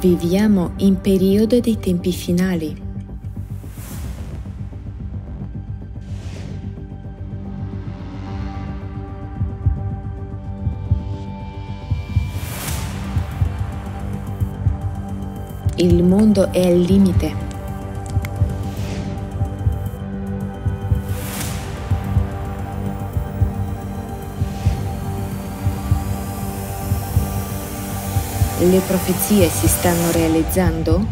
Viviamo in periodo dei tempi finali. Il mondo è al limite. Le profezie si stanno realizzando?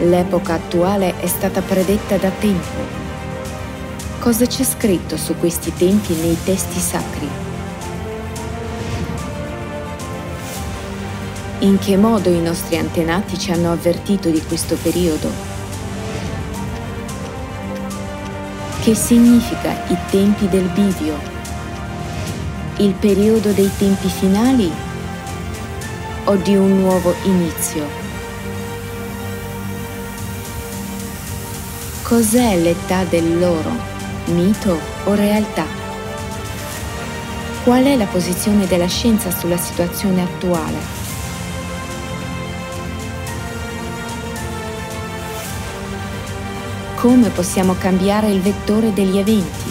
L'epoca attuale è stata predetta da tempo. Cosa c'è scritto su questi tempi nei testi sacri? In che modo i nostri antenati ci hanno avvertito di questo periodo? Che significa i tempi del bivio? Il periodo dei tempi finali o di un nuovo inizio? Cos'è l'età dell'oro, mito o realtà? Qual è la posizione della scienza sulla situazione attuale? Come possiamo cambiare il vettore degli eventi?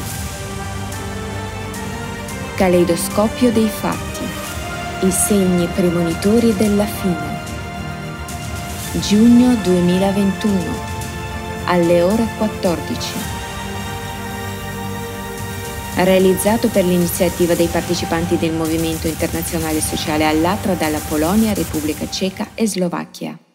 Caleidoscopio dei fatti, i segni premonitori della fine. Giugno 2021, alle ore 14. Realizzato per l'iniziativa dei partecipanti del Movimento Internazionale Sociale all'Atra dalla Polonia, Repubblica Ceca e Slovacchia.